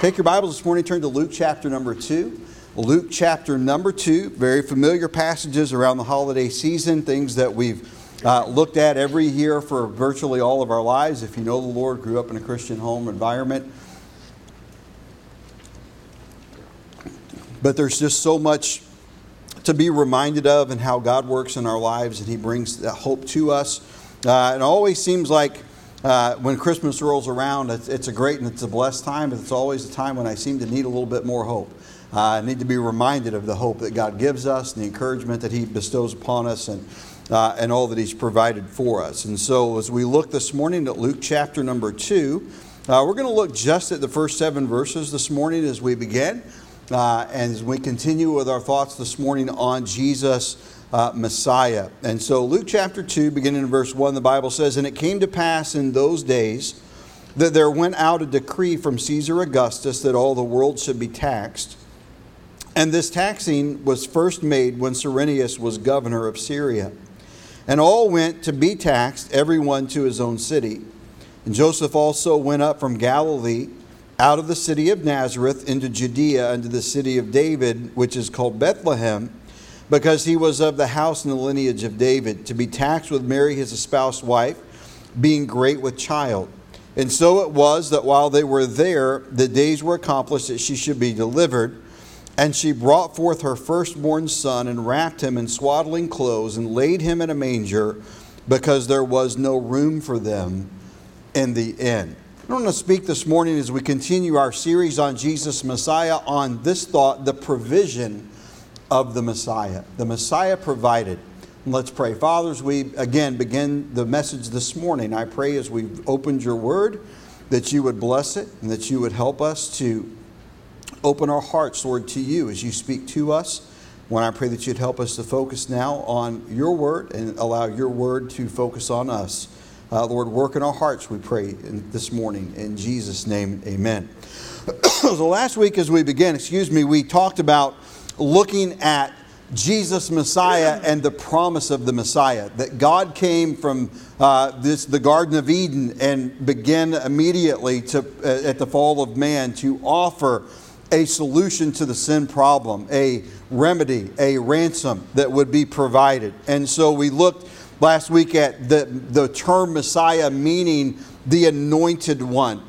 Take your Bibles this morning, turn to Luke chapter number 2. Luke chapter number 2, very familiar passages around the holiday season, things that we've looked at every year for virtually all of our lives. If you know the Lord, grew up in a Christian home environment. But there's just so much to be reminded of and how God works in our lives and He brings that hope to us. It always seems like when Christmas rolls around, it's a great and it's a blessed time, but it's always a time when I seem to need a little bit more hope. I need to be reminded of the hope that God gives us and the encouragement that He bestows upon us and all that He's provided for us. And so as we look this morning at Luke chapter number 2, we're going to look just at the first 7 verses this morning as we begin. And as we continue with our thoughts this morning on Jesus, Messiah. And so Luke chapter 2, beginning in verse 1, the Bible says, "And it came to pass in those days that there went out a decree from Caesar Augustus that all the world should be taxed. And this taxing was first made when Serenius was governor of Syria. And all went to be taxed, everyone to his own city. And Joseph also went up from Galilee, out of the city of Nazareth, into Judea, unto the city of David, which is called Bethlehem, because he was of the house and the lineage of David, to be taxed with Mary, his espoused wife, being great with child. And so it was that while they were there, the days were accomplished that she should be delivered. And she brought forth her firstborn son and wrapped him in swaddling clothes and laid him in a manger because there was no room for them in the inn." I want to speak this morning as we continue our series on Jesus Messiah on this thought, the provision of the Messiah. The Messiah provided. And let's pray. Father, as we again begin the message this morning, I pray as we've opened your word that you would bless it and that you would help us to open our hearts, Lord, to you as you speak to us. When I pray that you'd help us to focus now on your word and allow your word to focus on us. Lord, work in our hearts, we pray this morning. In Jesus' name, amen. So last week as we began, we talked about looking at Jesus Messiah and the promise of the Messiah. That God came from the Garden of Eden and began immediately to at the fall of man to offer a solution to the sin problem, a remedy, a ransom that would be provided. And so we looked last week at the term Messiah, meaning the anointed one,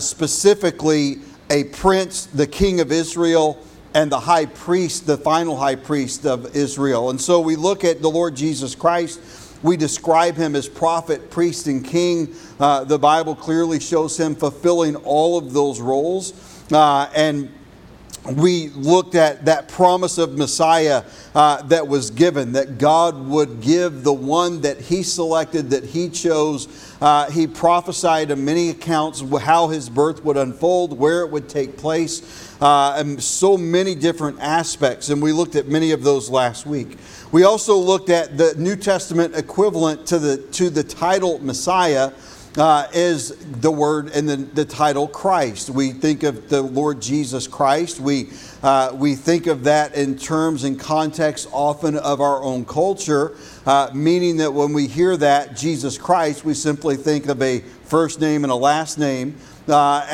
specifically a prince, the king of Israel, and the high priest, the final high priest of Israel. And so we look at the Lord Jesus Christ. We describe him as prophet, priest, and king. The Bible clearly shows him fulfilling all of those roles. And we looked at that promise of Messiah that was given, that God would give the one that He selected, that He chose. He prophesied in many accounts how His birth would unfold, where it would take place, and so many different aspects. And we looked at many of those last week. We also looked at the New Testament equivalent to the title Messiah. Is the word and the title Christ. We think of the Lord Jesus Christ. We think of that in terms and context often of our own culture, meaning that when we hear that, Jesus Christ, we simply think of a first name and a last name. But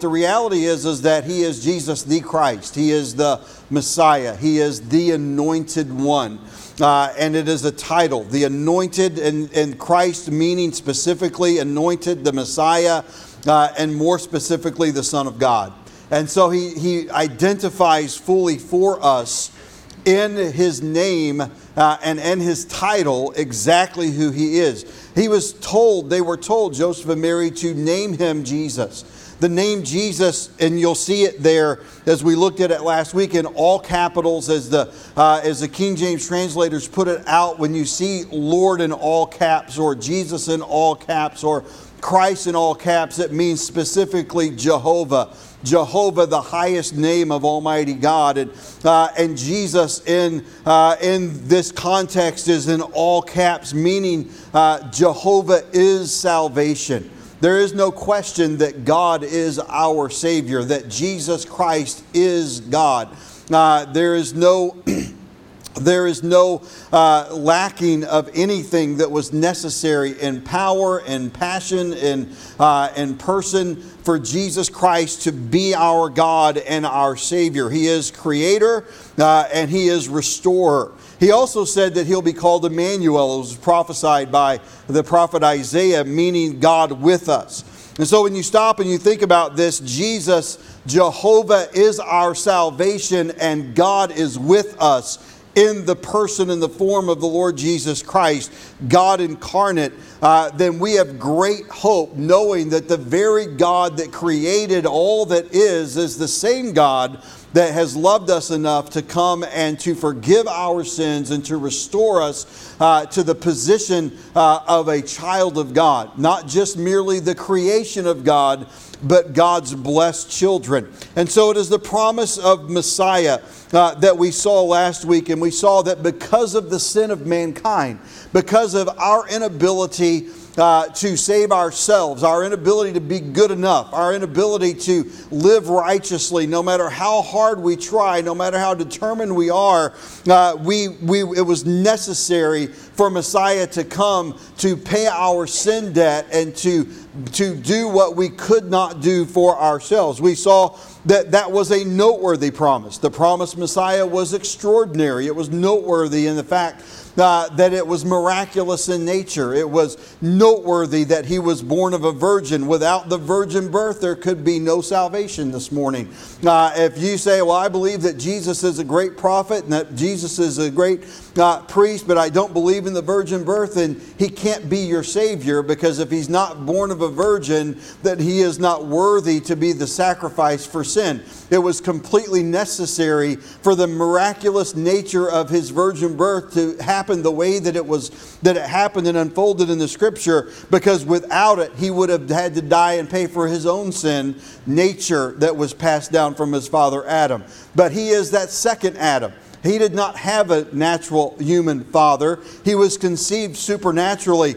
the reality is that He is Jesus the Christ. He is the Messiah. He is the anointed one. And it is a title, the anointed, and Christ meaning specifically anointed, the Messiah, and more specifically the Son of God. And so he identifies fully for us in His name and in His title exactly who He is. They were told, Joseph and Mary, to name Him Jesus. The name Jesus, and you'll see it there as we looked at it last week in all capitals, as the King James translators put it out. When you see Lord in all caps, or Jesus in all caps, or Christ in all caps, it means specifically Jehovah. Jehovah, the highest name of Almighty God, and Jesus in this context is in all caps, meaning Jehovah is salvation. There is no question that God is our Savior, that Jesus Christ is God. There is no There is no lacking of anything that was necessary in power and passion and person for Jesus Christ to be our God and our Savior. He is Creator and He is Restorer. He also said that He'll be called Emmanuel. It was prophesied by the prophet Isaiah, meaning God with us. And so when you stop and you think about this, Jesus, Jehovah, is our salvation, and God is with us in the person and the form of the Lord Jesus Christ, God incarnate. Then we have great hope, knowing that the very God that created all that is the same God that has loved us enough to come and to forgive our sins and to restore us to the position of a child of God. Not just merely the creation of God, but God's blessed children. And so it is the promise of Messiah that we saw last week. And we saw that because of the sin of mankind, because of our inability to save ourselves, our inability to be good enough, our inability to live righteously, no matter how hard we try, no matter how determined we are, it was necessary for Messiah to come to pay our sin debt and to do what we could not do for ourselves. We saw that was a noteworthy promise. The promised Messiah was extraordinary. It was noteworthy in the fact that it was miraculous in nature. It was noteworthy that He was born of a virgin. Without the virgin birth, there could be no salvation this morning. If you say, well, I believe that Jesus is a great prophet and that Jesus is a great priest, but I don't believe in the virgin birth, then He can't be your Savior, because if He's not born of a virgin, that He is not worthy to be the sacrifice for sin. It was completely necessary for the miraculous nature of His virgin birth to happen the way that it happened and unfolded in the Scripture, because without it, He would have had to die and pay for His own sin nature that was passed down from His father Adam. But He is that second Adam. He did not have a natural human father. He was conceived supernaturally,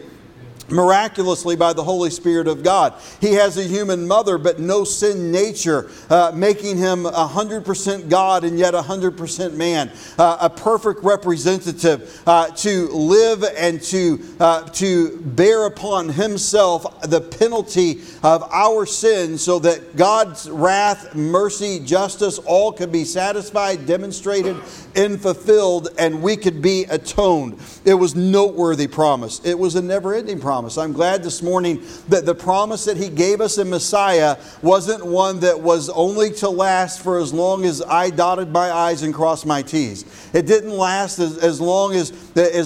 miraculously, by the Holy Spirit of God. He has a human mother, but no sin nature, making Him 100% God and yet 100% man. A perfect representative to live and to bear upon Himself the penalty of our sin, so that God's wrath, mercy, justice, all could be satisfied, demonstrated, and fulfilled, and we could be atoned. It was noteworthy promise. It was a never-ending promise. I'm glad this morning that the promise that He gave us in Messiah wasn't one that was only to last for as long as I dotted my I's and crossed my T's. It didn't last as long as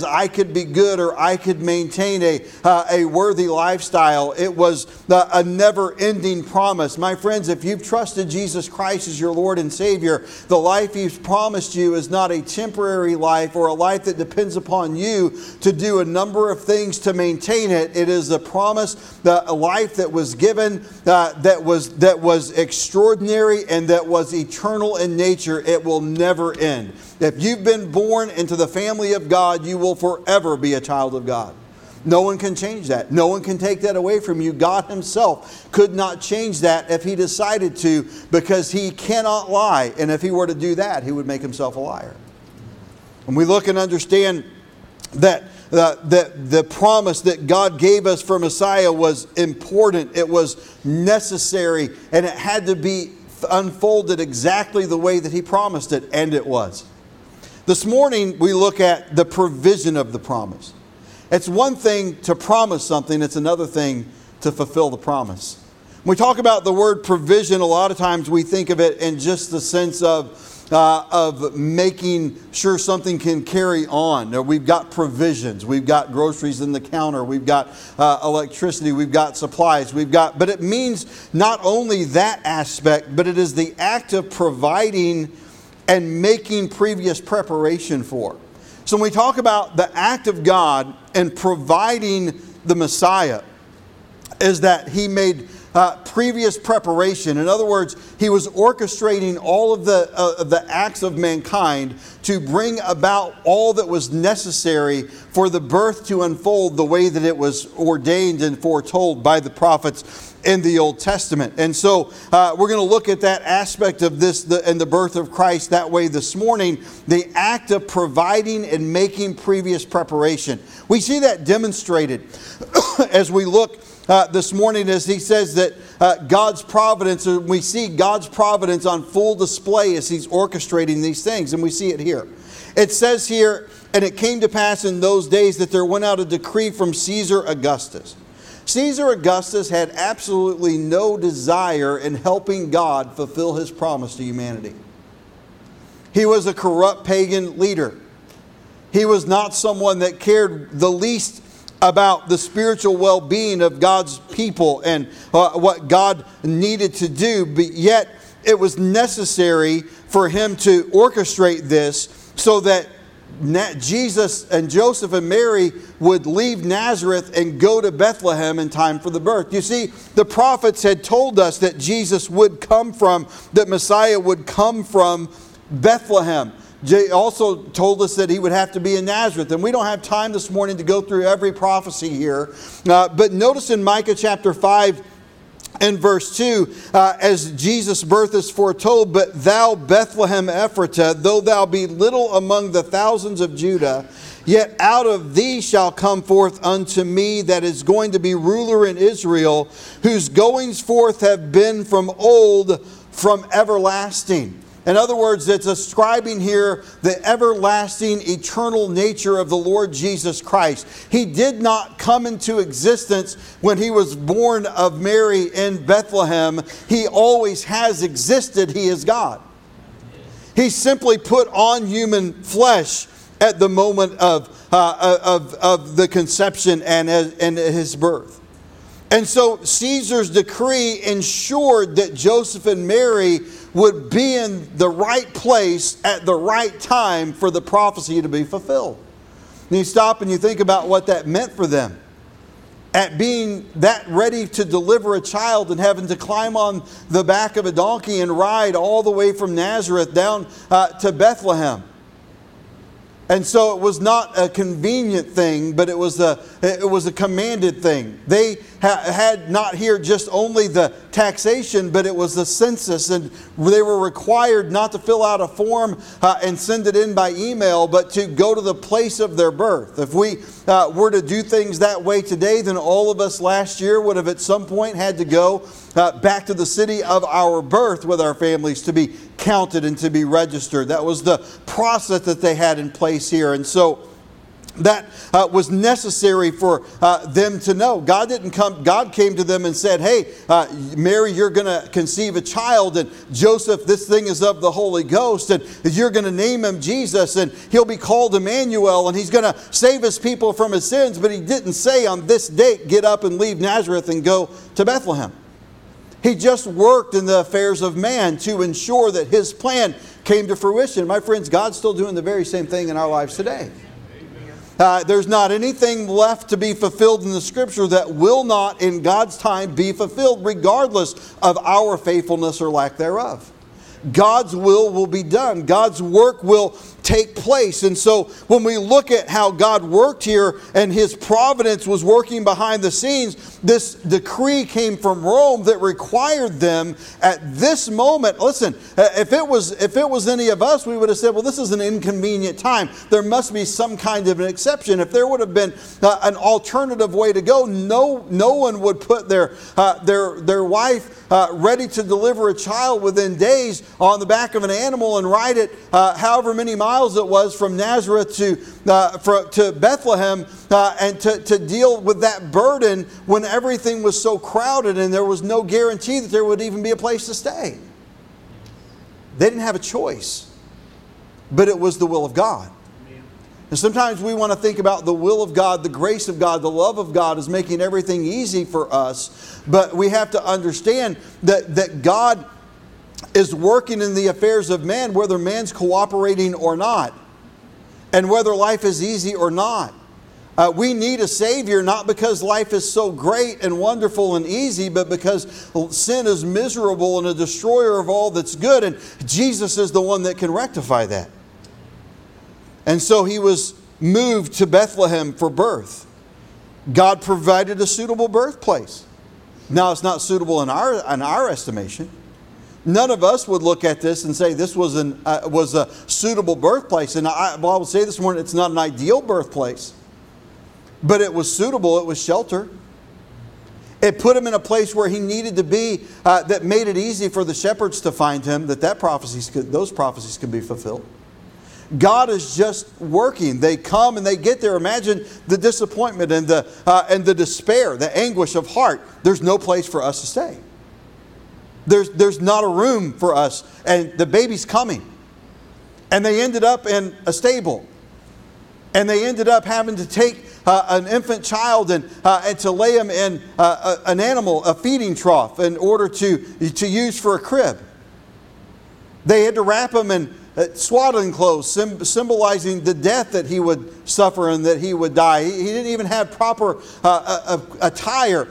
I could be good or I could maintain a worthy lifestyle. It was a never-ending promise. My friends, if you've trusted Jesus Christ as your Lord and Savior, the life He's promised you is not a temporary life or a life that depends upon you to do a number of things to maintain it. It is the promise, the life that was given, that was extraordinary and that was eternal in nature. It will never end. If you've been born into the family of God, you will forever be a child of God. No one can change that. No one can take that away from you. God Himself could not change that if He decided to, because He cannot lie. And if He were to do that, He would make Himself a liar. And we look and understand that the promise that God gave us for Messiah was important. It was necessary, and it had to be unfolded exactly the way that He promised it, and it was. This morning, we look at the provision of the promise. It's one thing to promise something. It's another thing to fulfill the promise. When we talk about the word provision, a lot of times we think of it in just the sense of making sure something can carry on. Now, we've got provisions. We've got groceries in the counter. We've got electricity. We've got supplies. But it means not only that aspect, but it is the act of providing and making previous preparation for. So when we talk about the act of God and providing the Messiah, is that He made previous preparation. In other words, he was orchestrating all of the acts of mankind to bring about all that was necessary for the birth to unfold the way that it was ordained and foretold by the prophets in the Old Testament. And so we're going to look at that aspect of this and the birth of Christ that way this morning, the act of providing and making previous preparation. We see that demonstrated as we look this morning, as he says that God's providence, we see God's providence on full display as he's orchestrating these things, and we see it here. It says here, and it came to pass in those days that there went out a decree from Caesar Augustus. Caesar Augustus had absolutely no desire in helping God fulfill his promise to humanity. He was a corrupt pagan leader. He was not someone that cared the least about the spiritual well-being of God's people and what God needed to do, but yet it was necessary for him to orchestrate this so that Jesus and Joseph and Mary would leave Nazareth and go to Bethlehem in time for the birth. You see, the prophets had told us that Jesus would come from, that Messiah would come from Bethlehem. They also told us that he would have to be in Nazareth. And we don't have time this morning to go through every prophecy here. But notice in Micah chapter 5 and verse 2, as Jesus' birth is foretold, "But thou, Bethlehem Ephratah, though thou be little among the thousands of Judah, yet out of thee shall come forth unto me that is going to be ruler in Israel, whose goings forth have been from old, from everlasting." In other words, it's ascribing here the everlasting, eternal nature of the Lord Jesus Christ. He did not come into existence when he was born of Mary in Bethlehem. He always has existed. He is God. He simply put on human flesh at the moment of the conception and his birth. And so Caesar's decree ensured that Joseph and Mary would be in the right place at the right time for the prophecy to be fulfilled. And you stop and you think about what that meant for them. At being that ready to deliver a child and having to climb on the back of a donkey and ride all the way from Nazareth down to Bethlehem. And so it was not a convenient thing, but it was a commanded thing. They had not here just only the taxation, but it was the census. And they were required not to fill out a form and send it in by email, but to go to the place of their birth. If we were to do things that way today, then all of us last year would have at some point had to go back to the city of our birth with our families to be counted and to be registered. That was the process that they had in place here. And so that was necessary for them to know. God didn't come. God came to them and said, "Hey, Mary, you're going to conceive a child, and Joseph, this thing is of the Holy Ghost, and you're going to name him Jesus, and he'll be called Emmanuel, and he's going to save his people from his sins." But he didn't say on this date, "Get up and leave Nazareth and go to Bethlehem." He just worked in the affairs of man to ensure that his plan came to fruition. My friends, God's still doing the very same thing in our lives today. There's not anything left to be fulfilled in the Scripture that will not, in God's time, be fulfilled, regardless of our faithfulness or lack thereof. God's will be done. God's work will take place. And so when we look at how God worked here and his providence was working behind the scenes, this decree came from Rome that required them at this moment. Listen, if it was any of us, we would have said, well, this is an inconvenient time. There must be some kind of an exception. If there would have been an alternative way to go, no one would put their wife ready to deliver a child within days on the back of an animal and ride it however many miles it was from Nazareth to Bethlehem and to deal with that burden when everything was so crowded and there was no guarantee that there would even be a place to stay. They didn't have a choice, but it was the will of God. And sometimes we want to think about the will of God, the grace of God, the love of God is making everything easy for us, but we have to understand that God is working in the affairs of man, whether man's cooperating or not, and whether life is easy or not. We need a Savior not because life is so great and wonderful and easy, but because sin is miserable and a destroyer of all that's good. And Jesus is the one that can rectify that. And so he was moved to Bethlehem for birth. God provided a suitable birthplace. Now, it's not suitable in our estimation. None of us would look at this and say this was a suitable birthplace. And I would say this morning, it's not an ideal birthplace. But it was suitable. It was shelter. It put him in a place where he needed to be, that made it easy for the shepherds to find him, those prophecies could be fulfilled. God is just working. They come and they get there. Imagine the disappointment and the despair, the anguish of heart. There's no place for us to stay. There's not a room for us. And the baby's coming. And they ended up in a stable. And they ended up having to take an infant child and to lay him in a feeding trough in order to use for a crib. They had to wrap him in swaddling clothes, symbolizing the death that he would suffer and that he would die. He didn't even have proper attire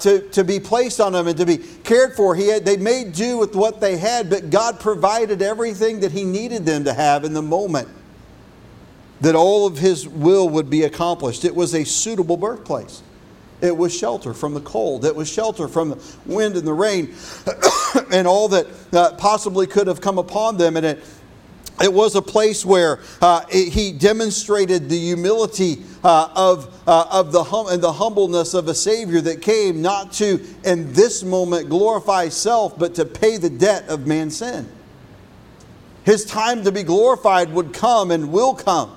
to be placed on him and to be cared for. They made do with what they had, but God provided everything that he needed them to have in the moment that all of his will would be accomplished. It was a suitable birthplace. It was shelter from the cold. It was shelter from the wind and the rain and all that possibly could have come upon them. And it was a place where he demonstrated the humility of the humbleness of a Savior that came not to, in this moment, glorify self, but to pay the debt of man's sin. His time to be glorified would come and will come.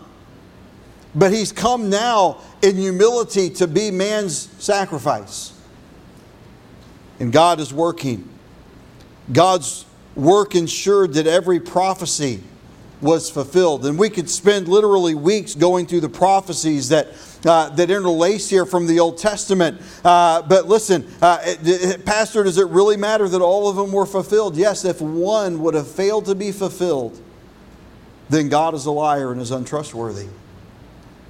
But he's come now in humility to be man's sacrifice. And God is working. God's work ensured that every prophecy was fulfilled. And we could spend literally weeks going through the prophecies that interlace here from the Old Testament. But listen, Pastor, does it really matter that all of them were fulfilled? Yes, if one would have failed to be fulfilled, then God is a liar and is untrustworthy.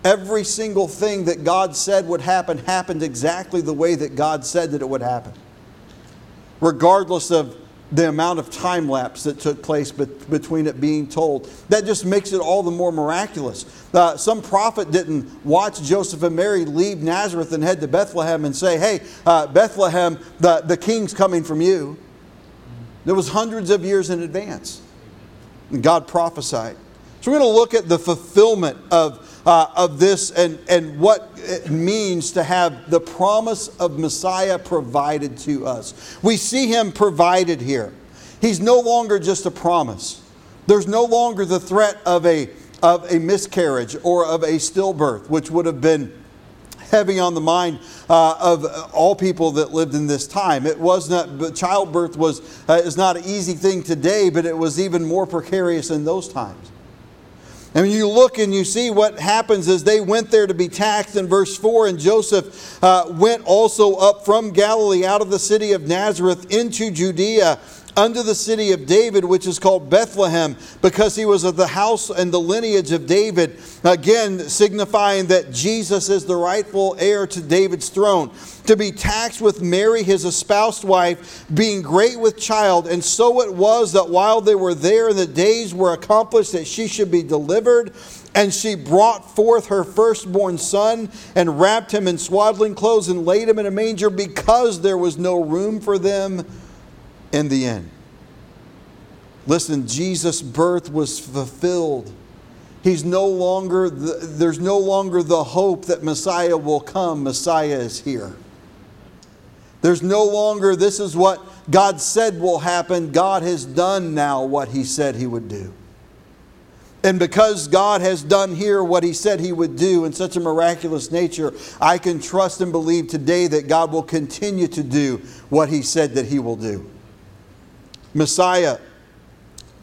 Every single thing that God said would happen happened exactly the way that God said that it would happen. Regardless of the amount of time lapse that took place between it being told. That just makes it all the more miraculous. Some prophet didn't watch Joseph and Mary leave Nazareth and head to Bethlehem and say, hey, Bethlehem, the king's coming from you. There was hundreds of years in advance. And God prophesied. So we're going to look at the fulfillment of this and what it means to have the promise of Messiah provided to us. We see him provided here. He's no longer just a promise. There's no longer the threat of a miscarriage or of a stillbirth, which would have been heavy on the mind of all people that lived in this time. It was not childbirth is not an easy thing today, but it was even more precarious in those times. And when you look and you see what happens is they went there to be taxed in verse 4. And Joseph went also up from Galilee out of the city of Nazareth into Judea unto the city of David, which is called Bethlehem, because he was of the house and the lineage of David. Again, signifying that Jesus is the rightful heir to David's throne. To be taxed with Mary, his espoused wife, being great with child. And so it was that while they were there, the days were accomplished that she should be delivered. And she brought forth her firstborn son and wrapped him in swaddling clothes and laid him in a manger, because there was no room for them in the end. Listen, Jesus' birth was fulfilled. There's no longer the hope that Messiah will come. Messiah is here. There's no longer this is what God said will happen. God has done now what he said he would do. And because God has done here what he said he would do in such a miraculous nature, I can trust and believe today that God will continue to do what he said that he will do. Messiah,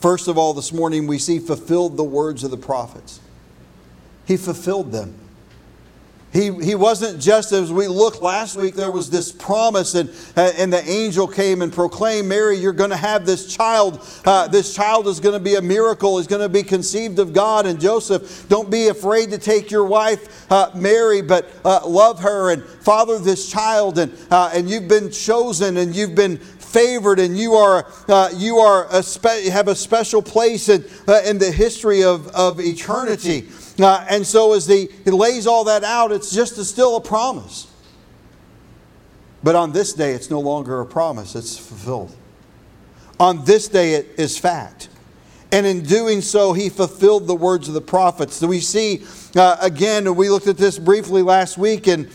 first of all, this morning we see fulfilled the words of the prophets. He fulfilled them. He wasn't just, as we looked last week, there was this promise, and the angel came and proclaimed, Mary, you're going to have this child. This child is going to be a miracle. He's going to be conceived of God. And Joseph, don't be afraid to take your wife, Mary, but love her and father this child. And you've been chosen and you've been favored, and you have a special place in the history of eternity. And so as he lays all that out, it's just still a promise. But on this day, it's no longer a promise. It's fulfilled. On this day, it is fact. And in doing so, he fulfilled the words of the prophets. So we see, again, and we looked at this briefly last week, and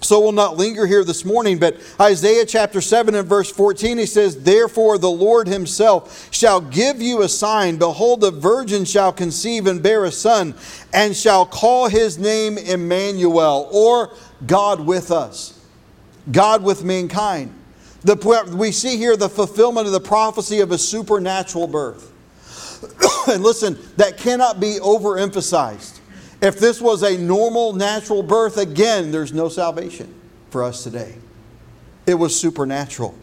so we'll not linger here this morning, but Isaiah chapter 7 and verse 14, he says, Therefore the Lord himself shall give you a sign. Behold, the virgin shall conceive and bear a son, and shall call his name Emmanuel, or God with us, God with mankind. We see here the fulfillment of the prophecy of a supernatural birth. And listen, that cannot be overemphasized. If this was a normal, natural birth, again, there's no salvation for us today. It was supernatural.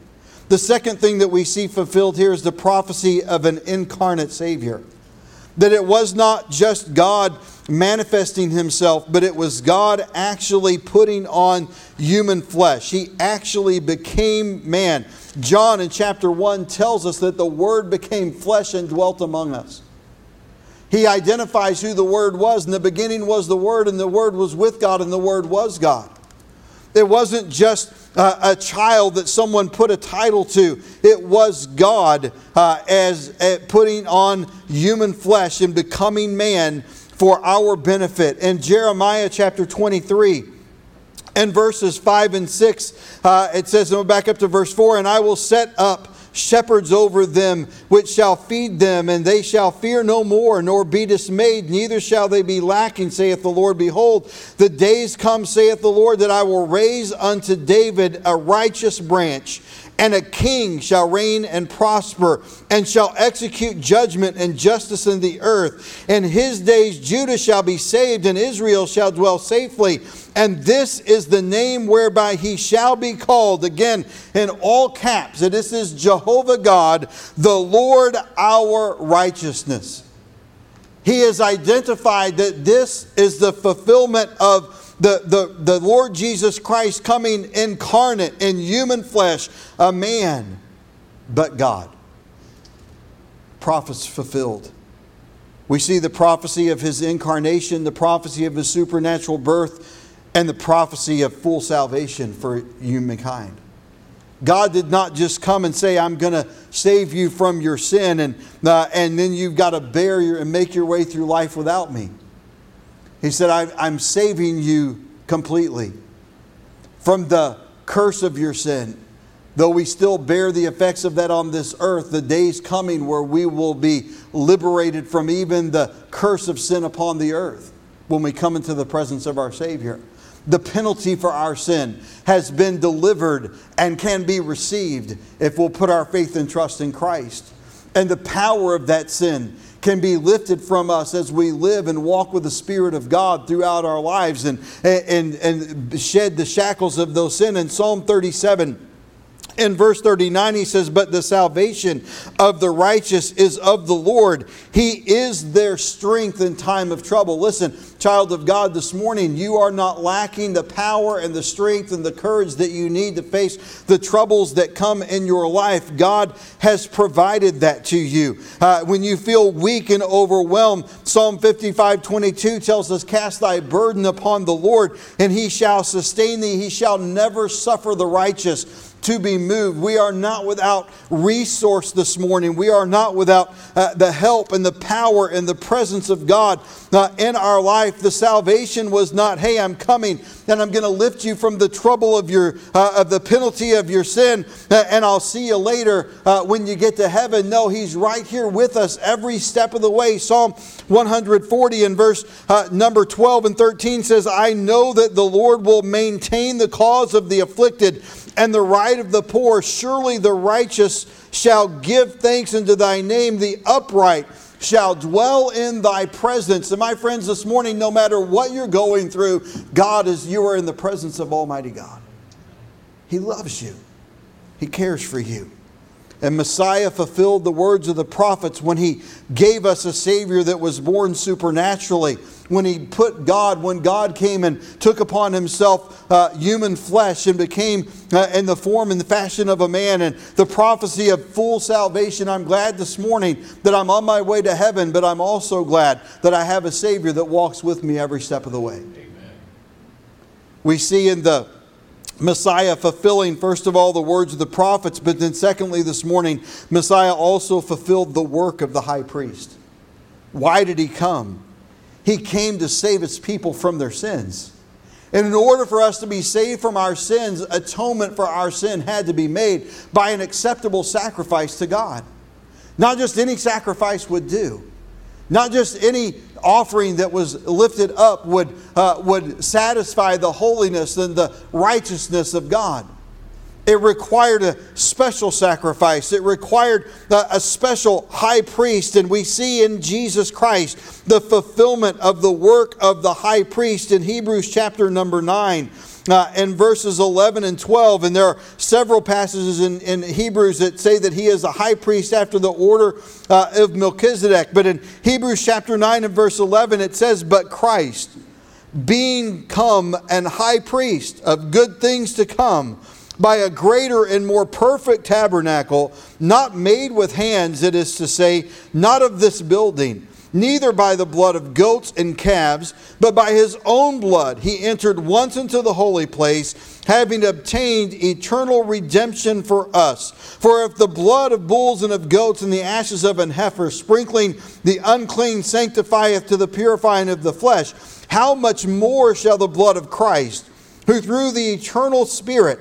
The second thing that we see fulfilled here is the prophecy of an incarnate Savior. That it was not just God manifesting Himself, but it was God actually putting on human flesh. He actually became man. John in chapter 1 tells us that the Word became flesh and dwelt among us. He identifies who the Word was. In the beginning was the Word, and the Word was with God, and the Word was God. It wasn't just a child that someone put a title to. It was God as putting on human flesh and becoming man for our benefit. In Jeremiah chapter 23, and verses 5 and 6, it says, and we'll back up to verse 4, And I will set up shepherds over them, which shall feed them, and they shall fear no more, nor be dismayed, neither shall they be lacking, saith the Lord. Behold, the days come, saith the Lord, that I will raise unto David a righteous branch, and a king shall reign and prosper, and shall execute judgment and justice in the earth. In his days Judah shall be saved, and Israel shall dwell safely. And this is the name whereby he shall be called. Again, in all caps, and this is Jehovah God, the Lord our righteousness. He has identified that this is the fulfillment of the Lord Jesus Christ coming incarnate in human flesh, a man, but God. Prophets fulfilled. We see the prophecy of His incarnation, the prophecy of His supernatural birth, and the prophecy of full salvation for humankind. God did not just come and say, I'm going to save you from your sin, and then you've got to bear and make your way through life without me. He said, I'm saving you completely from the curse of your sin. Though we still bear the effects of that on this earth, the day's coming where we will be liberated from even the curse of sin upon the earth when we come into the presence of our Savior. The penalty for our sin has been delivered and can be received if we'll put our faith and trust in Christ. And the power of that sin can be lifted from us as we live and walk with the Spirit of God throughout our lives and shed the shackles of those sin. In Psalm 37, in verse 39, he says, But the salvation of the righteous is of the Lord. He is their strength in time of trouble. Listen, child of God, this morning, you are not lacking the power and the strength and the courage that you need to face the troubles that come in your life. God has provided that to you. When you feel weak and overwhelmed, Psalm 55:22 tells us, Cast thy burden upon the Lord, and He shall sustain thee. He shall never suffer the righteous to be moved. We are not without resource this morning. We are not without the help and the power and the presence of God in our life. The salvation was not, hey, I'm coming and I'm going to lift you from the trouble of your of the penalty of your sin, and I'll see you later when you get to heaven. No, He's right here with us every step of the way. Psalm 140 and verse number 12 and 13 says, I know that the Lord will maintain the cause of the afflicted and the right of the poor. Surely the righteous shall give thanks unto thy name. The upright shall dwell in thy presence. And my friends, this morning, no matter what you're going through, you are in the presence of Almighty God. He loves you. He cares for you. And Messiah fulfilled the words of the prophets when He gave us a Savior that was born supernaturally. When God came and took upon Himself human flesh and became in the form and the fashion of a man. And the prophecy of full salvation. I'm glad this morning that I'm on my way to heaven, but I'm also glad that I have a Savior that walks with me every step of the way. Amen. We see in the Messiah fulfilling, first of all, the words of the prophets, but then secondly this morning, Messiah also fulfilled the work of the high priest. Why did He come? He came to save His people from their sins. And in order for us to be saved from our sins, atonement for our sin had to be made by an acceptable sacrifice to God. Not just any sacrifice would do. Not just any offering that was lifted up would satisfy the holiness and the righteousness of God. It required a special sacrifice. It required a special high priest. And we see in Jesus Christ the fulfillment of the work of the high priest in Hebrews chapter number 9. In verses 11 and 12, and there are several passages in Hebrews that say that he is a high priest after the order of Melchizedek. But in Hebrews chapter 9 and verse 11, it says, "But Christ, being come an high priest of good things to come, by a greater and more perfect tabernacle, not made with hands, it is to say, not of this building, neither by the blood of goats and calves, but by His own blood He entered once into the holy place, having obtained eternal redemption for us. For if the blood of bulls and of goats and the ashes of an heifer, sprinkling the unclean, sanctifieth to the purifying of the flesh, how much more shall the blood of Christ, who through the eternal Spirit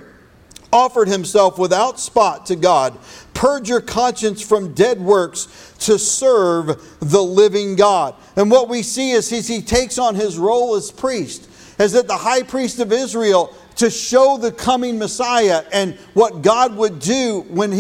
offered Himself without spot to God, purge your conscience from dead works to serve the living God." And what we see is He takes on His role as priest, as that the high priest of Israel, to show the coming Messiah and what God would do when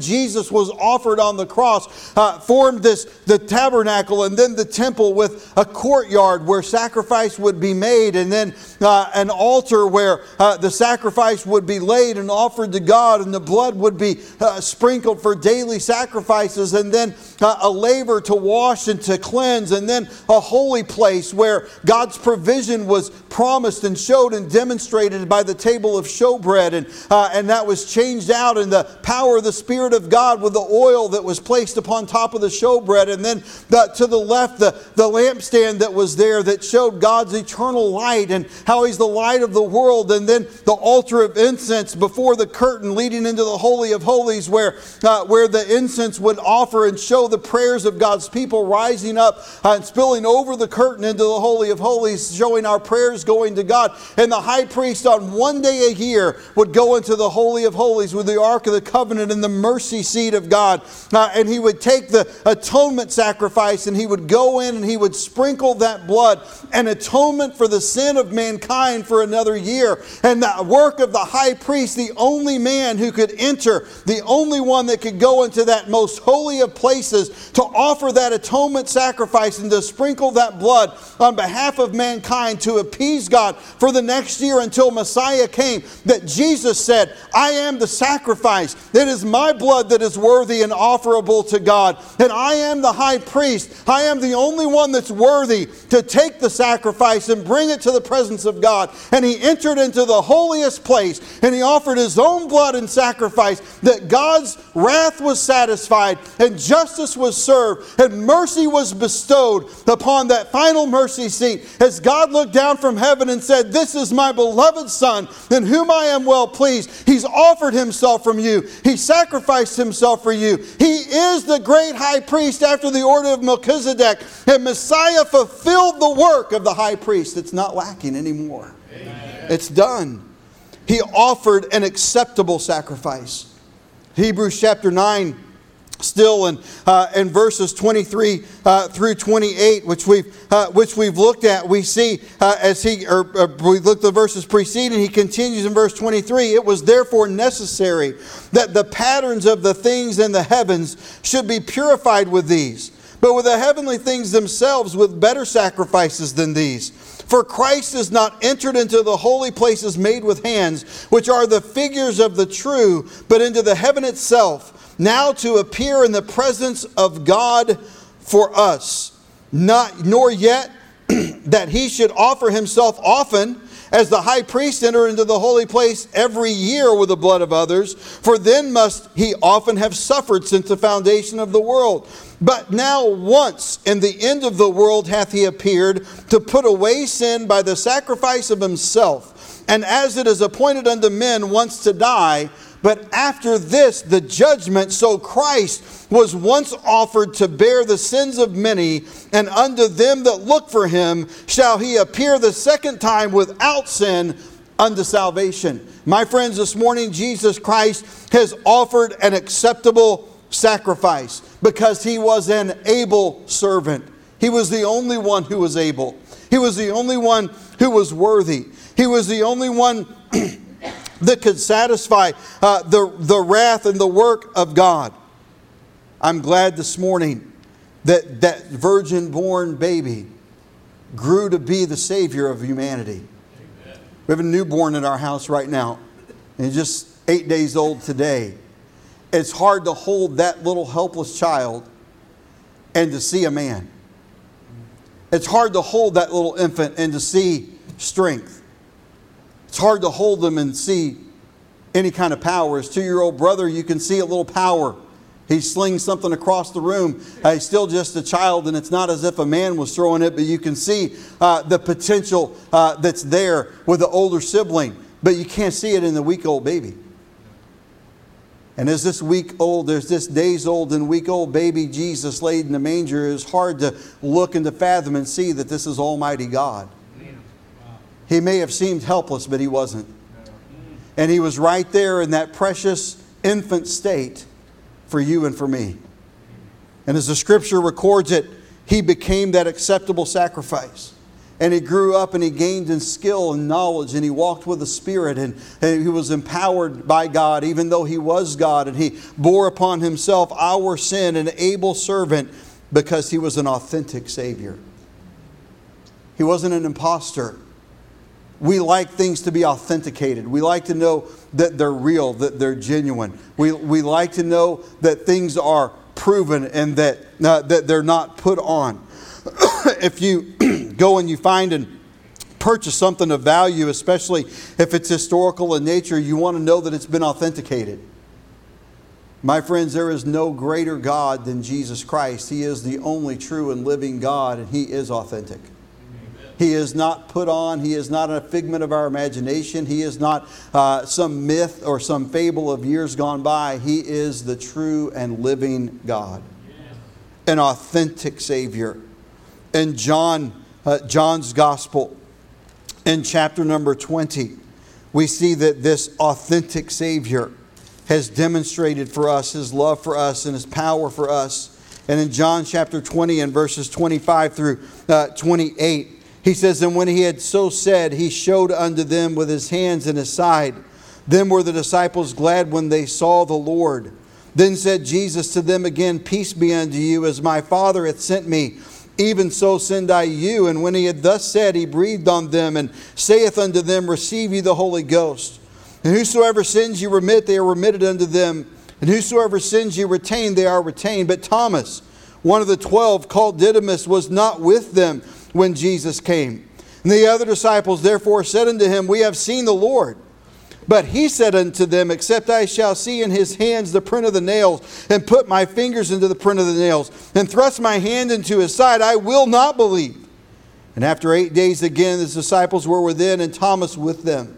Jesus was offered on the cross, formed the tabernacle and then the temple with a courtyard where sacrifice would be made, and then an altar where the sacrifice would be laid and offered to God, and the blood would be sprinkled for daily sacrifices, and then a laver to wash and to cleanse, and then a holy place where God's provision was promised and showed and demonstrated by the table of showbread, and that was changed out in the power of the Spirit of God with the oil that was placed upon top of the showbread, and then to the left the lampstand that was there that showed God's eternal light and how He's the light of the world, and then the altar of incense before the curtain leading into the Holy of Holies where the incense would offer and show the prayers of God's people rising up and spilling over the curtain into the Holy of Holies, showing our prayers going to God. And the high priest on one day a year would go into the Holy of Holies with the Ark of the Covenant and the mercy seat of God. And he would take the atonement sacrifice and he would go in and he would sprinkle that blood and atonement for the sin of mankind for another year. And the work of the high priest, the only man who could enter, the only one that could go into that most holy of places to offer that atonement sacrifice and to sprinkle that blood on behalf of mankind to appease God for the next year until Messiah came, that Jesus said, "I am the sacrifice. It is my blood that is worthy and offerable to God. And I am the high priest. I am the only one that's worthy to take the sacrifice and bring it to the presence of God." And He entered into the holiest place and He offered His own blood and sacrifice, that God's wrath was satisfied and justice was served and mercy was bestowed upon that final mercy seat as God looked down from heaven and said, "This is my beloved Son, in whom I am well pleased. He's offered Himself from you. He sacrificed Himself for you. He is the great high priest after the order of Melchizedek." And Messiah fulfilled the work of the high priest. It's not lacking anymore. Amen. It's done. He offered an acceptable sacrifice. Hebrews chapter 9, still in verses 23 through 28, which we've looked at, we see we looked at the verses preceding. He continues in verse 23. "It was therefore necessary that the patterns of the things in the heavens should be purified with these, but with the heavenly things themselves with better sacrifices than these. For Christ is not entered into the holy places made with hands, which are the figures of the true, but into the heaven itself, now to appear in the presence of God for us. Nor yet that he should offer himself often, as the high priest enter into the holy place every year with the blood of others, for then must he often have suffered since the foundation of the world. But now once in the end of the world hath he appeared to put away sin by the sacrifice of himself. And as it is appointed unto men once to die, but after this the judgment, so Christ was once offered to bear the sins of many, and unto them that look for him shall he appear the second time without sin unto salvation. My friends, this morning Jesus Christ has offered an acceptable sacrifice because he was an able servant. He was the only one who was able. He was the only one who was worthy. He was the only one that could satisfy the wrath and the work of God. I'm glad this morning that that virgin-born baby grew to be the Savior of humanity. Amen. We have a newborn in our house right now, and he's just 8 days old today. It's hard to hold that little helpless child and to see a man. It's hard to hold that little infant and to see strength. It's hard to hold them and see any kind of power. His 2-year-old brother, you can see a little power. He slings something across the room. He's still just a child, and it's not as if a man was throwing it, but you can see the potential that's there with the older sibling. But you can't see it in the week old baby. And as this week old, there's this days old and week old baby Jesus laid in the manger, it's hard to look and to fathom and see that this is Almighty God. He may have seemed helpless, but he wasn't. And he was right there in that precious infant state for you and for me. And as the scripture records it, he became that acceptable sacrifice. And he grew up and he gained in skill and knowledge, and he walked with the Spirit, and he was empowered by God even though he was God. And he bore upon himself our sin, an able servant, because he was an authentic Savior. He wasn't an imposter. We like things to be authenticated. We like to know that they're real, that they're genuine. We like to know that things are proven and that they're not put on. If you go and you find and purchase something of value, especially if it's historical in nature, you want to know that it's been authenticated. My friends, there is no greater God than Jesus Christ. He is the only true and living God, and He is authentic. He is not put on. He is not a figment of our imagination. He is not some myth or some fable of years gone by. He is the true and living God. Yes. An authentic Savior. In John's Gospel, in chapter number 20, we see that this authentic Savior has demonstrated for us His love for us and His power for us. And in John chapter 20 and verses 25 through 28, he says, "And when he had so said, he showed unto them with his hands and his side. Then were the disciples glad when they saw the Lord. Then said Jesus to them again, Peace be unto you, as my Father hath sent me, even so send I you. And when he had thus said, he breathed on them, and saith unto them, Receive ye the Holy Ghost. And whosoever sins ye remit, they are remitted unto them. And whosoever sins ye retain, they are retained. But Thomas, one of the 12, called Didymus, was not with them when Jesus came. And the other disciples therefore said unto him, We have seen the Lord. But he said unto them, Except I shall see in his hands the print of the nails, and put my fingers into the print of the nails, and thrust my hand into his side, I will not believe. And after 8 days again his disciples were within, and Thomas with them.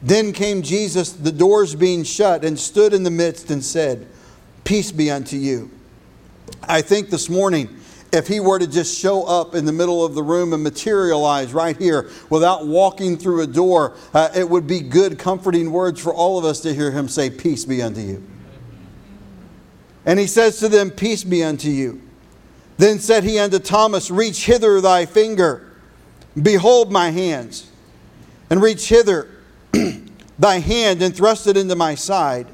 Then came Jesus, the doors being shut, and stood in the midst, and said, Peace be unto you." I think this morning, if he were to just show up in the middle of the room and materialize right here without walking through a door, it would be good, comforting words for all of us to hear him say, Peace be unto you. And he says to them, Peace be unto you. Then said he unto Thomas, Reach hither thy finger, behold my hands, and reach hither thy hand, and thrust it into my side,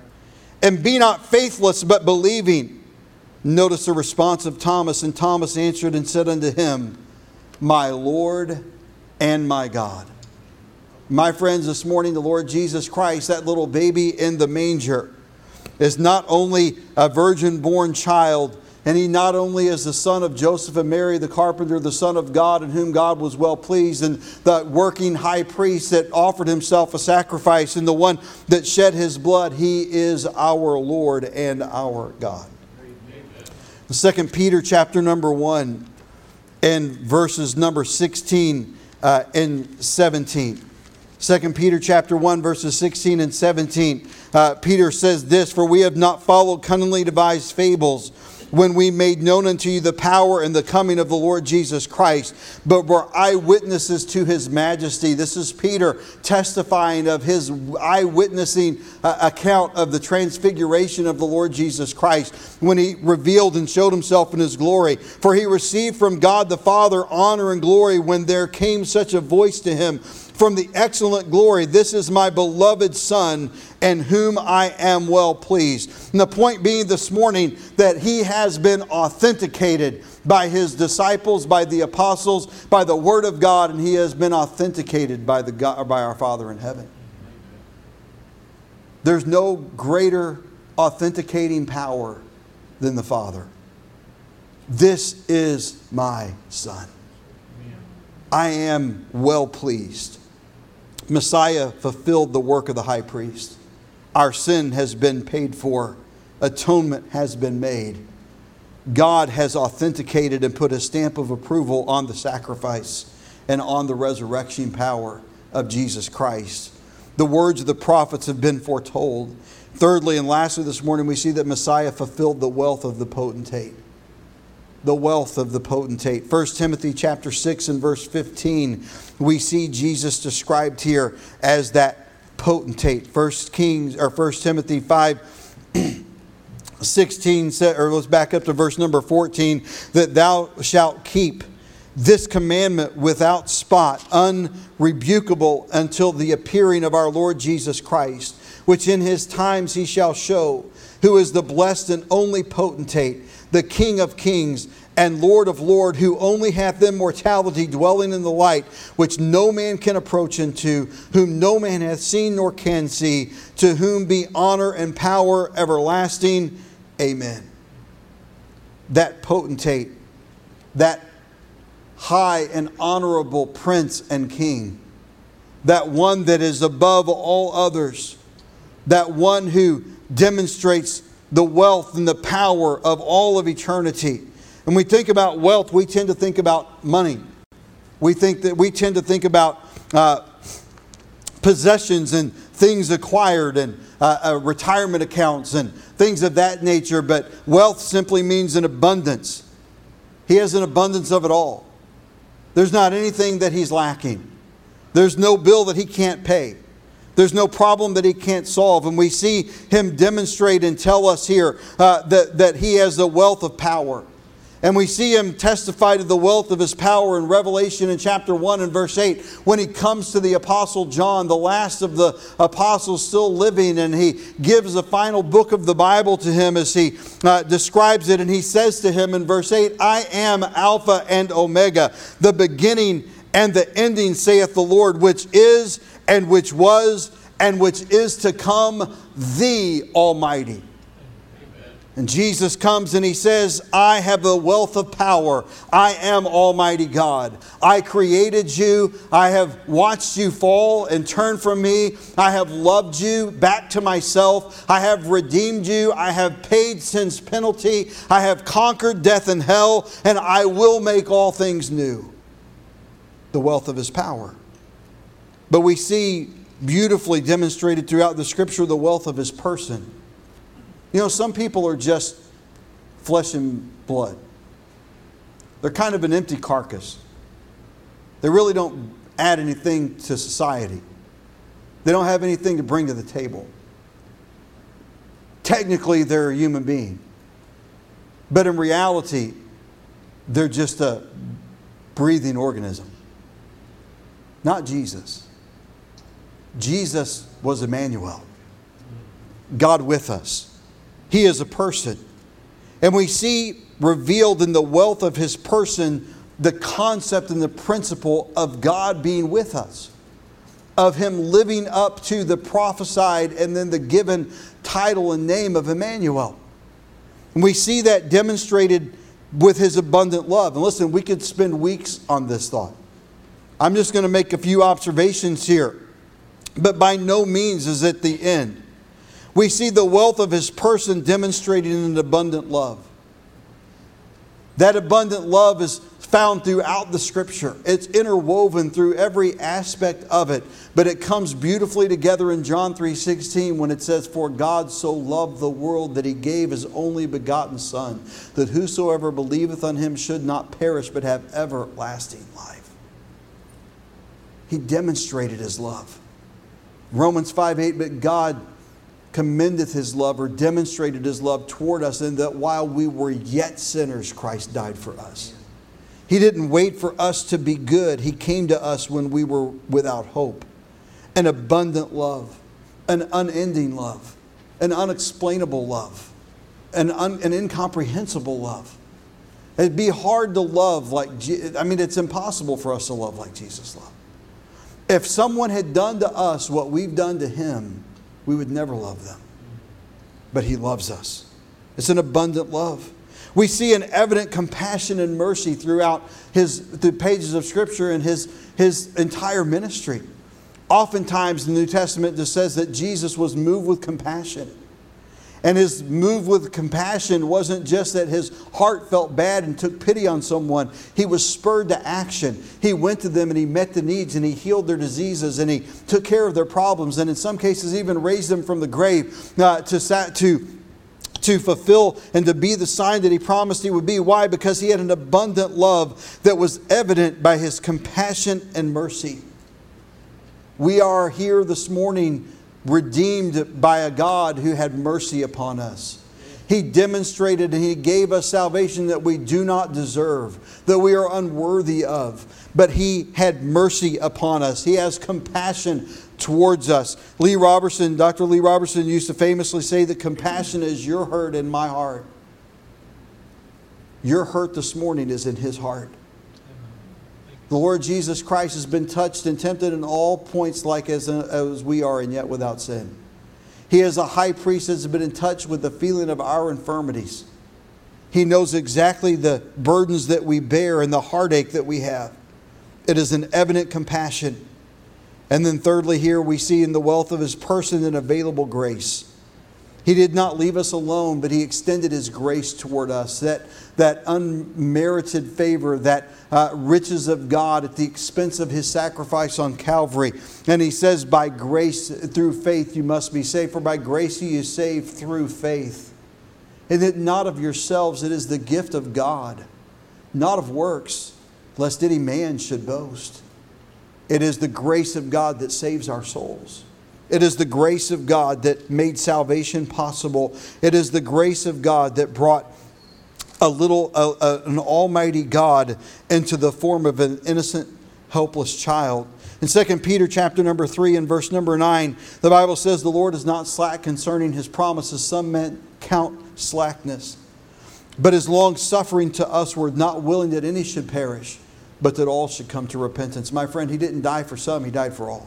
and be not faithless, but believing. Notice the response of Thomas. And Thomas answered and said unto him, My Lord and my God. My friends, this morning the Lord Jesus Christ, that little baby in the manger, is not only a virgin-born child, and He not only is the son of Joseph and Mary, the carpenter, the Son of God, in whom God was well pleased, and the working high priest that offered himself a sacrifice, and the one that shed his blood. He is our Lord and our God. Amen. 2 Peter chapter number 1 and verses number 16 and 17. 2 Peter chapter 1 verses 16 and 17. Peter says this, For we have not followed cunningly devised fables, when we made known unto you the power and the coming of the Lord Jesus Christ, but were eyewitnesses to His majesty. This is Peter testifying of his eyewitnessing account of the transfiguration of the Lord Jesus Christ, when He revealed and showed Himself in His glory. For He received from God the Father honor and glory when there came such a voice to Him from the excellent glory, This is my beloved Son, in whom I am well pleased. And the point being this morning that He has been authenticated by His disciples, by the apostles, by the Word of God, and He has been authenticated by by our Father in heaven. There's no greater authenticating power than the Father. This is my Son. I am well pleased. Messiah fulfilled the work of the high priest. Our sin has been paid for. Atonement has been made. God has authenticated and put a stamp of approval on the sacrifice and on the resurrection power of Jesus Christ. The words of the prophets have been foretold. Thirdly and lastly this morning, we see that Messiah fulfilled the wealth of the potentate. The wealth of the potentate. 1 Timothy chapter 6 and verse 15. We see Jesus described here as that potentate. 1 Timothy 5, 16, or let's back up to verse number 14. That thou shalt keep this commandment without spot, unrebukable, until the appearing of our Lord Jesus Christ, which in His times He shall show, who is the blessed and only potentate, the King of kings and Lord of lords, who only hath immortality, dwelling in the light, which no man can approach unto, whom no man hath seen nor can see, to whom be honor and power everlasting. Amen. That potentate, that high and honorable prince and king, that one that is above all others, that one who demonstrates the wealth and the power of all of eternity. When we think about wealth, we tend to think about money. We tend to think about possessions and things acquired and retirement accounts and things of that nature. But wealth simply means an abundance. He has an abundance of it all. There's not anything that He's lacking. There's no bill that He can't pay. There's no problem that He can't solve. And we see Him demonstrate and tell us here that He has the wealth of power. And we see Him testify to the wealth of His power in Revelation in chapter 1 and verse 8. When He comes to the Apostle John, the last of the apostles still living, and He gives the final book of the Bible to him as He describes it. And He says to him in verse 8, I am Alpha and Omega, the beginning and the ending, saith the Lord, which is and which was, and which is to come, the Almighty. Amen. And Jesus comes and He says, I have the wealth of power. I am Almighty God. I created you. I have watched you fall and turn from Me. I have loved you back to Myself. I have redeemed you. I have paid sin's penalty. I have conquered death and hell, and I will make all things new. The wealth of His power. But we see beautifully demonstrated throughout the Scripture the wealth of His person. You know, some people are just flesh and blood. They're kind of an empty carcass. They really don't add anything to society. They don't have anything to bring to the table. Technically, they're a human being. But in reality, they're just a breathing organism. Not Jesus. Jesus was Emmanuel, God with us. He is a person. And we see revealed in the wealth of his person the concept and the principle of God being with us, of him living up to the prophesied and then the given title and name of Emmanuel. And we see that demonstrated with his abundant love. And listen, we could spend weeks on this thought. I'm just going to make a few observations here, but by no means is it the end. We see the wealth of his person demonstrated in an abundant love. That abundant love is found throughout the Scripture. It's interwoven through every aspect of it. But it comes beautifully together in John 3:16 when it says, "For God so loved the world that he gave his only begotten Son, that whosoever believeth on him should not perish but have everlasting life." He demonstrated his love. Romans 5:8, "But God commendeth his love," or demonstrated his love toward us, in that while we were yet sinners, Christ died for us. He didn't wait for us to be good. He came to us when we were without hope. An abundant love, an unending love, an unexplainable love, an incomprehensible love. It'd be hard to love like Jesus. I mean, it's impossible for us to love like Jesus loved. If someone had done to us what we've done to him, we would never love them. But he loves us. It's an abundant love. We see an evident compassion and mercy throughout the pages of Scripture and his entire ministry. Oftentimes, the New Testament just says that Jesus was moved with compassion. And his move with compassion wasn't just that his heart felt bad and took pity on someone. He was spurred to action. He went to them and he met the needs and he healed their diseases and he took care of their problems and in some cases even raised them from the grave to fulfill and to be the sign that he promised he would be. Why? Because he had an abundant love that was evident by his compassion and mercy. We are here this morning redeemed by a God who had mercy upon us. He demonstrated and he gave us salvation that we do not deserve, that we are unworthy of. But he had mercy upon us. He has compassion towards us. Dr. Lee Roberson used to famously say that compassion is your hurt and my heart. Your hurt this morning is in his heart. The Lord Jesus Christ has been touched and tempted in all points like as we are, and yet without sin. He is a high priest that has been in touch with the feeling of our infirmities. He knows exactly the burdens that we bear and the heartache that we have. It is an evident compassion. And then thirdly, here we see in the wealth of his person an available grace. He did not leave us alone, but he extended his grace toward us. That unmerited favor, that riches of God at the expense of his sacrifice on Calvary. And he says, by grace, through faith, you must be saved. For by grace you are saved through faith. And it not of yourselves, it is the gift of God. Not of works, lest any man should boast. It is the grace of God that saves our souls. It is the grace of God that made salvation possible. It is the grace of God that brought an almighty God into the form of an innocent, helpless child. In 2 Peter chapter number 3 and verse number 9, the Bible says, "The Lord is not slack concerning his promises, some men count slackness, but is long-suffering to usward, not willing that any should perish, but that all should come to repentance." My friend, he didn't die for some, he died for all.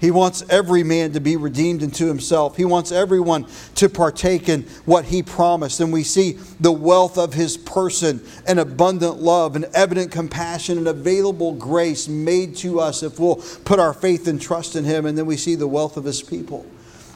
He wants every man to be redeemed unto himself. He wants everyone to partake in what he promised. And we see the wealth of his person, an abundant love, an evident compassion, an available grace made to us if we'll put our faith and trust in him. And then we see the wealth of his people.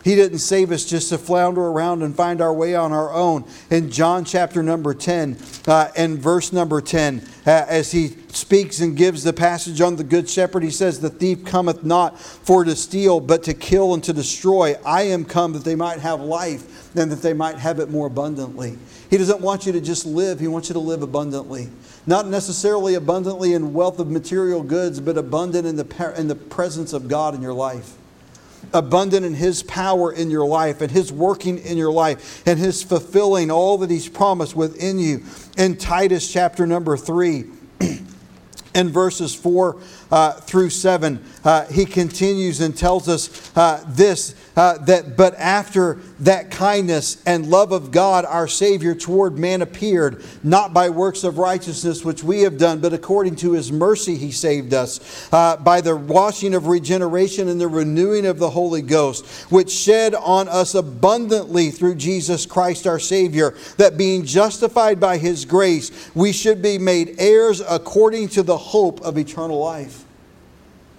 He didn't save us just to flounder around and find our way on our own. In John chapter number 10 and verse number 10, as he speaks and gives the passage on the Good Shepherd, he says, "The thief cometh not for to steal, but to kill and to destroy. I am come that they might have life, and that they might have it more abundantly." He doesn't want you to just live. He wants you to live abundantly. Not necessarily abundantly in wealth of material goods, but abundant in the presence of God in your life. Abundant in his power in your life and his working in your life and his fulfilling all that he's promised within you. In Titus chapter number 3 and verses 4 through 7, he continues and tells us that but after that kindness and love of God our Savior toward man appeared, not by works of righteousness which we have done, but according to His mercy He saved us, by the washing of regeneration and the renewing of the Holy Ghost, which shed on us abundantly through Jesus Christ our Savior, that being justified by His grace, we should be made heirs according to the hope of eternal life.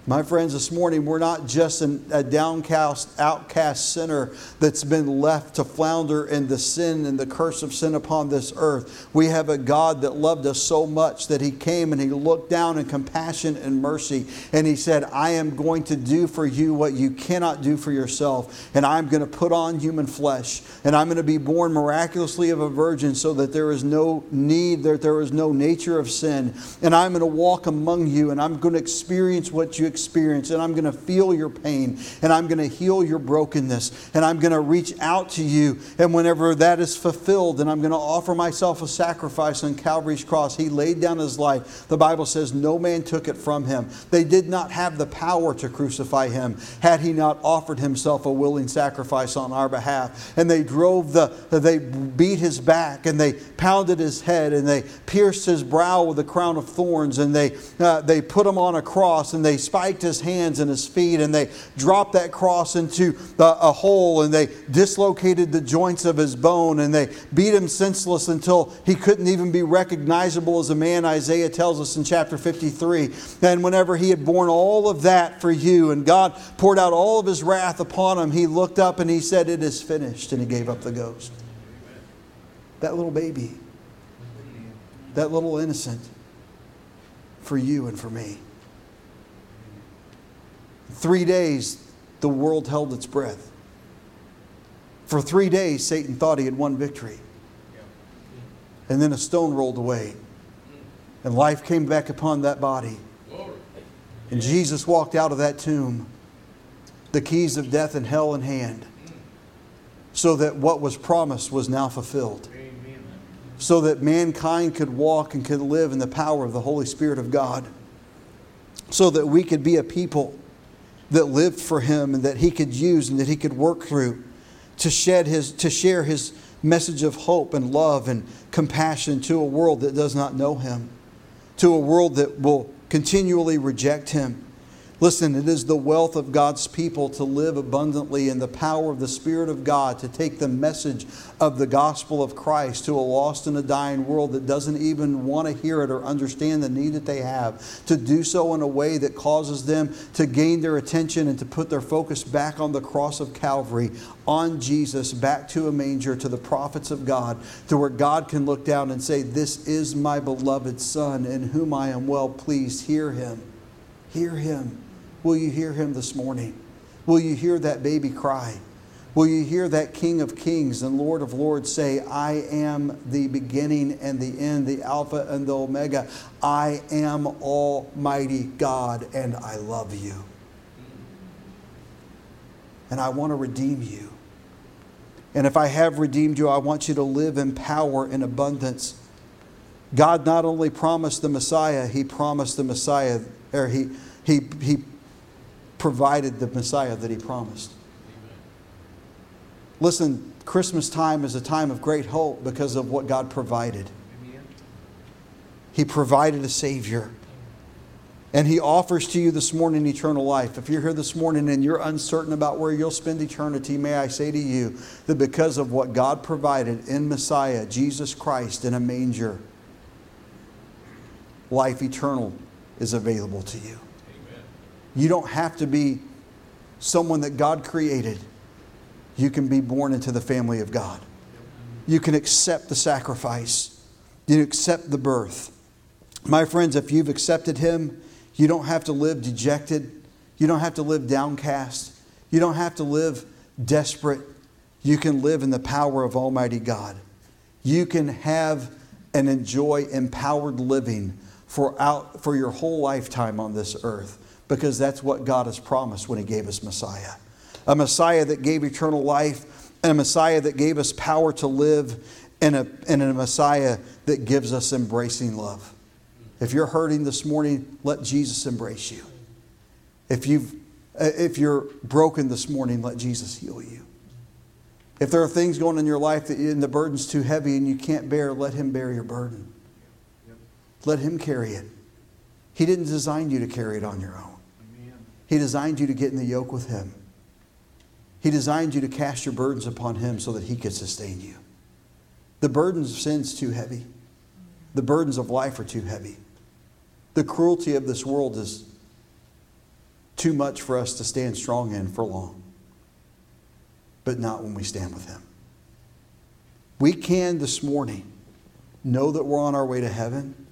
My friends, this morning we're not just a downcast, outcast sinner that's been left to flounder in the sin and the curse of sin upon this earth. We have a God that loved us so much that He came and He looked down in compassion and mercy and He said, I am going to do for you what you cannot do for yourself, and I'm going to put on human flesh, and I'm going to be born miraculously of a virgin so that there is no need, that there is no nature of sin, and I'm going to walk among you, and I'm going to experience what you experience, and I'm going to feel your pain, and I'm going to heal your brokenness, and I'm going to reach out to you, and whenever that is fulfilled, then I'm going to offer myself a sacrifice on Calvary's cross. He laid down His life. The Bible says no man took it from Him. They did not have the power to crucify Him had He not offered Himself a willing sacrifice on our behalf. And they beat His back, and they pounded His head, and they pierced His brow with a crown of thorns, and they put Him on a cross, and they spiked His hands and His feet, and they dropped that cross into a hole, and they dislocated the joints of His bone, and they beat Him senseless until He couldn't even be recognizable as a man, Isaiah tells us in chapter 53. And whenever He had borne all of that for you, and God poured out all of His wrath upon Him, He looked up and He said, it is finished, and He gave up the ghost. That little baby, that little innocent, for you and for me. 3 days, the world held its breath. For 3 days, Satan thought he had won victory. And then a stone rolled away. And life came back upon that body. And Jesus walked out of that tomb, the keys of death and hell in hand, so that what was promised was now fulfilled. So that mankind could walk and could live in the power of the Holy Spirit of God. So that we could be a people that lived for Him, and that He could use, and that He could work through to share His message of hope and love and compassion to a world that does not know Him, to a world that will continually reject Him. Listen, it is the wealth of God's people to live abundantly in the power of the Spirit of God, to take the message of the gospel of Christ to a lost and a dying world that doesn't even want to hear it or understand the need that they have, to do so in a way that causes them to gain their attention and to put their focus back on the cross of Calvary, on Jesus, back to a manger, to the prophets of God, to where God can look down and say, this is my beloved Son in whom I am well pleased. Hear Him. Hear Him. Will you hear Him this morning? Will you hear that baby cry? Will you hear that King of Kings and Lord of Lords say, I am the beginning and the end, the Alpha and the Omega. I am Almighty God, and I love you. And I want to redeem you. And if I have redeemed you, I want you to live in power and abundance. God not only promised the Messiah, He promised the Messiah, or He provided the Messiah that He promised. Amen. Listen, Christmas time is a time of great hope because of what God provided. Amen. He provided a Savior. And He offers to you this morning eternal life. If you're here this morning and you're uncertain about where you'll spend eternity, may I say to you that because of what God provided in Messiah, Jesus Christ, in a manger, life eternal is available to you. You don't have to be someone that God created. You can be born into the family of God. You can accept the sacrifice. You accept the birth. My friends, if you've accepted Him, you don't have to live dejected. You don't have to live downcast. You don't have to live desperate. You can live in the power of Almighty God. You can have and enjoy empowered living for your whole lifetime on this earth. Because that's what God has promised when He gave us Messiah. A Messiah that gave eternal life, and a Messiah that gave us power to live, and a Messiah that gives us embracing love. If you're hurting this morning, let Jesus embrace you. If you're broken this morning, let Jesus heal you. If there are things going on in your life that the burden's too heavy and you can't bear, let him bear your burden. Let him carry it. He didn't design you to carry it on your own. He designed you to get in the yoke with him. He designed you to cast your burdens upon him so that he could sustain you. The burdens of sin's too heavy. The burdens of life are too heavy. The cruelty of this world is too much for us to stand strong in for long. But not when we stand with him. We can this morning know that we're on our way to heaven.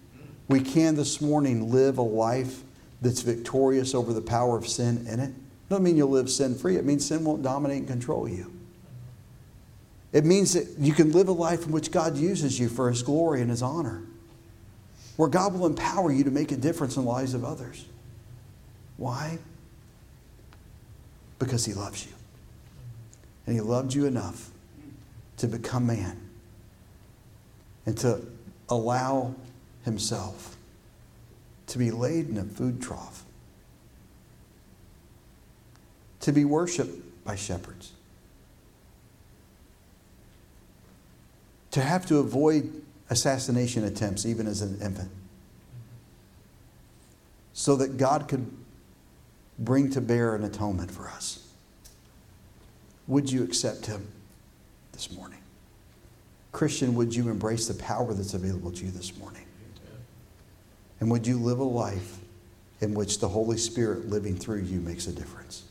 We can this morning live a life that's victorious over the power of sin in it. It doesn't mean you'll live sin-free. It means sin won't dominate and control you. It means that you can live a life in which God uses you for his glory and his honor, where God will empower you to make a difference in the lives of others. Why? Because he loves you. And he loved you enough to become man and to allow himself to be laid in a food trough, to be worshipped by shepherds, to have to avoid assassination attempts even as an infant, so that God could bring to bear an atonement for us. Would you accept him this morning? Christian, would you embrace the power that's available to you this morning? And would you live a life in which the Holy Spirit living through you makes a difference?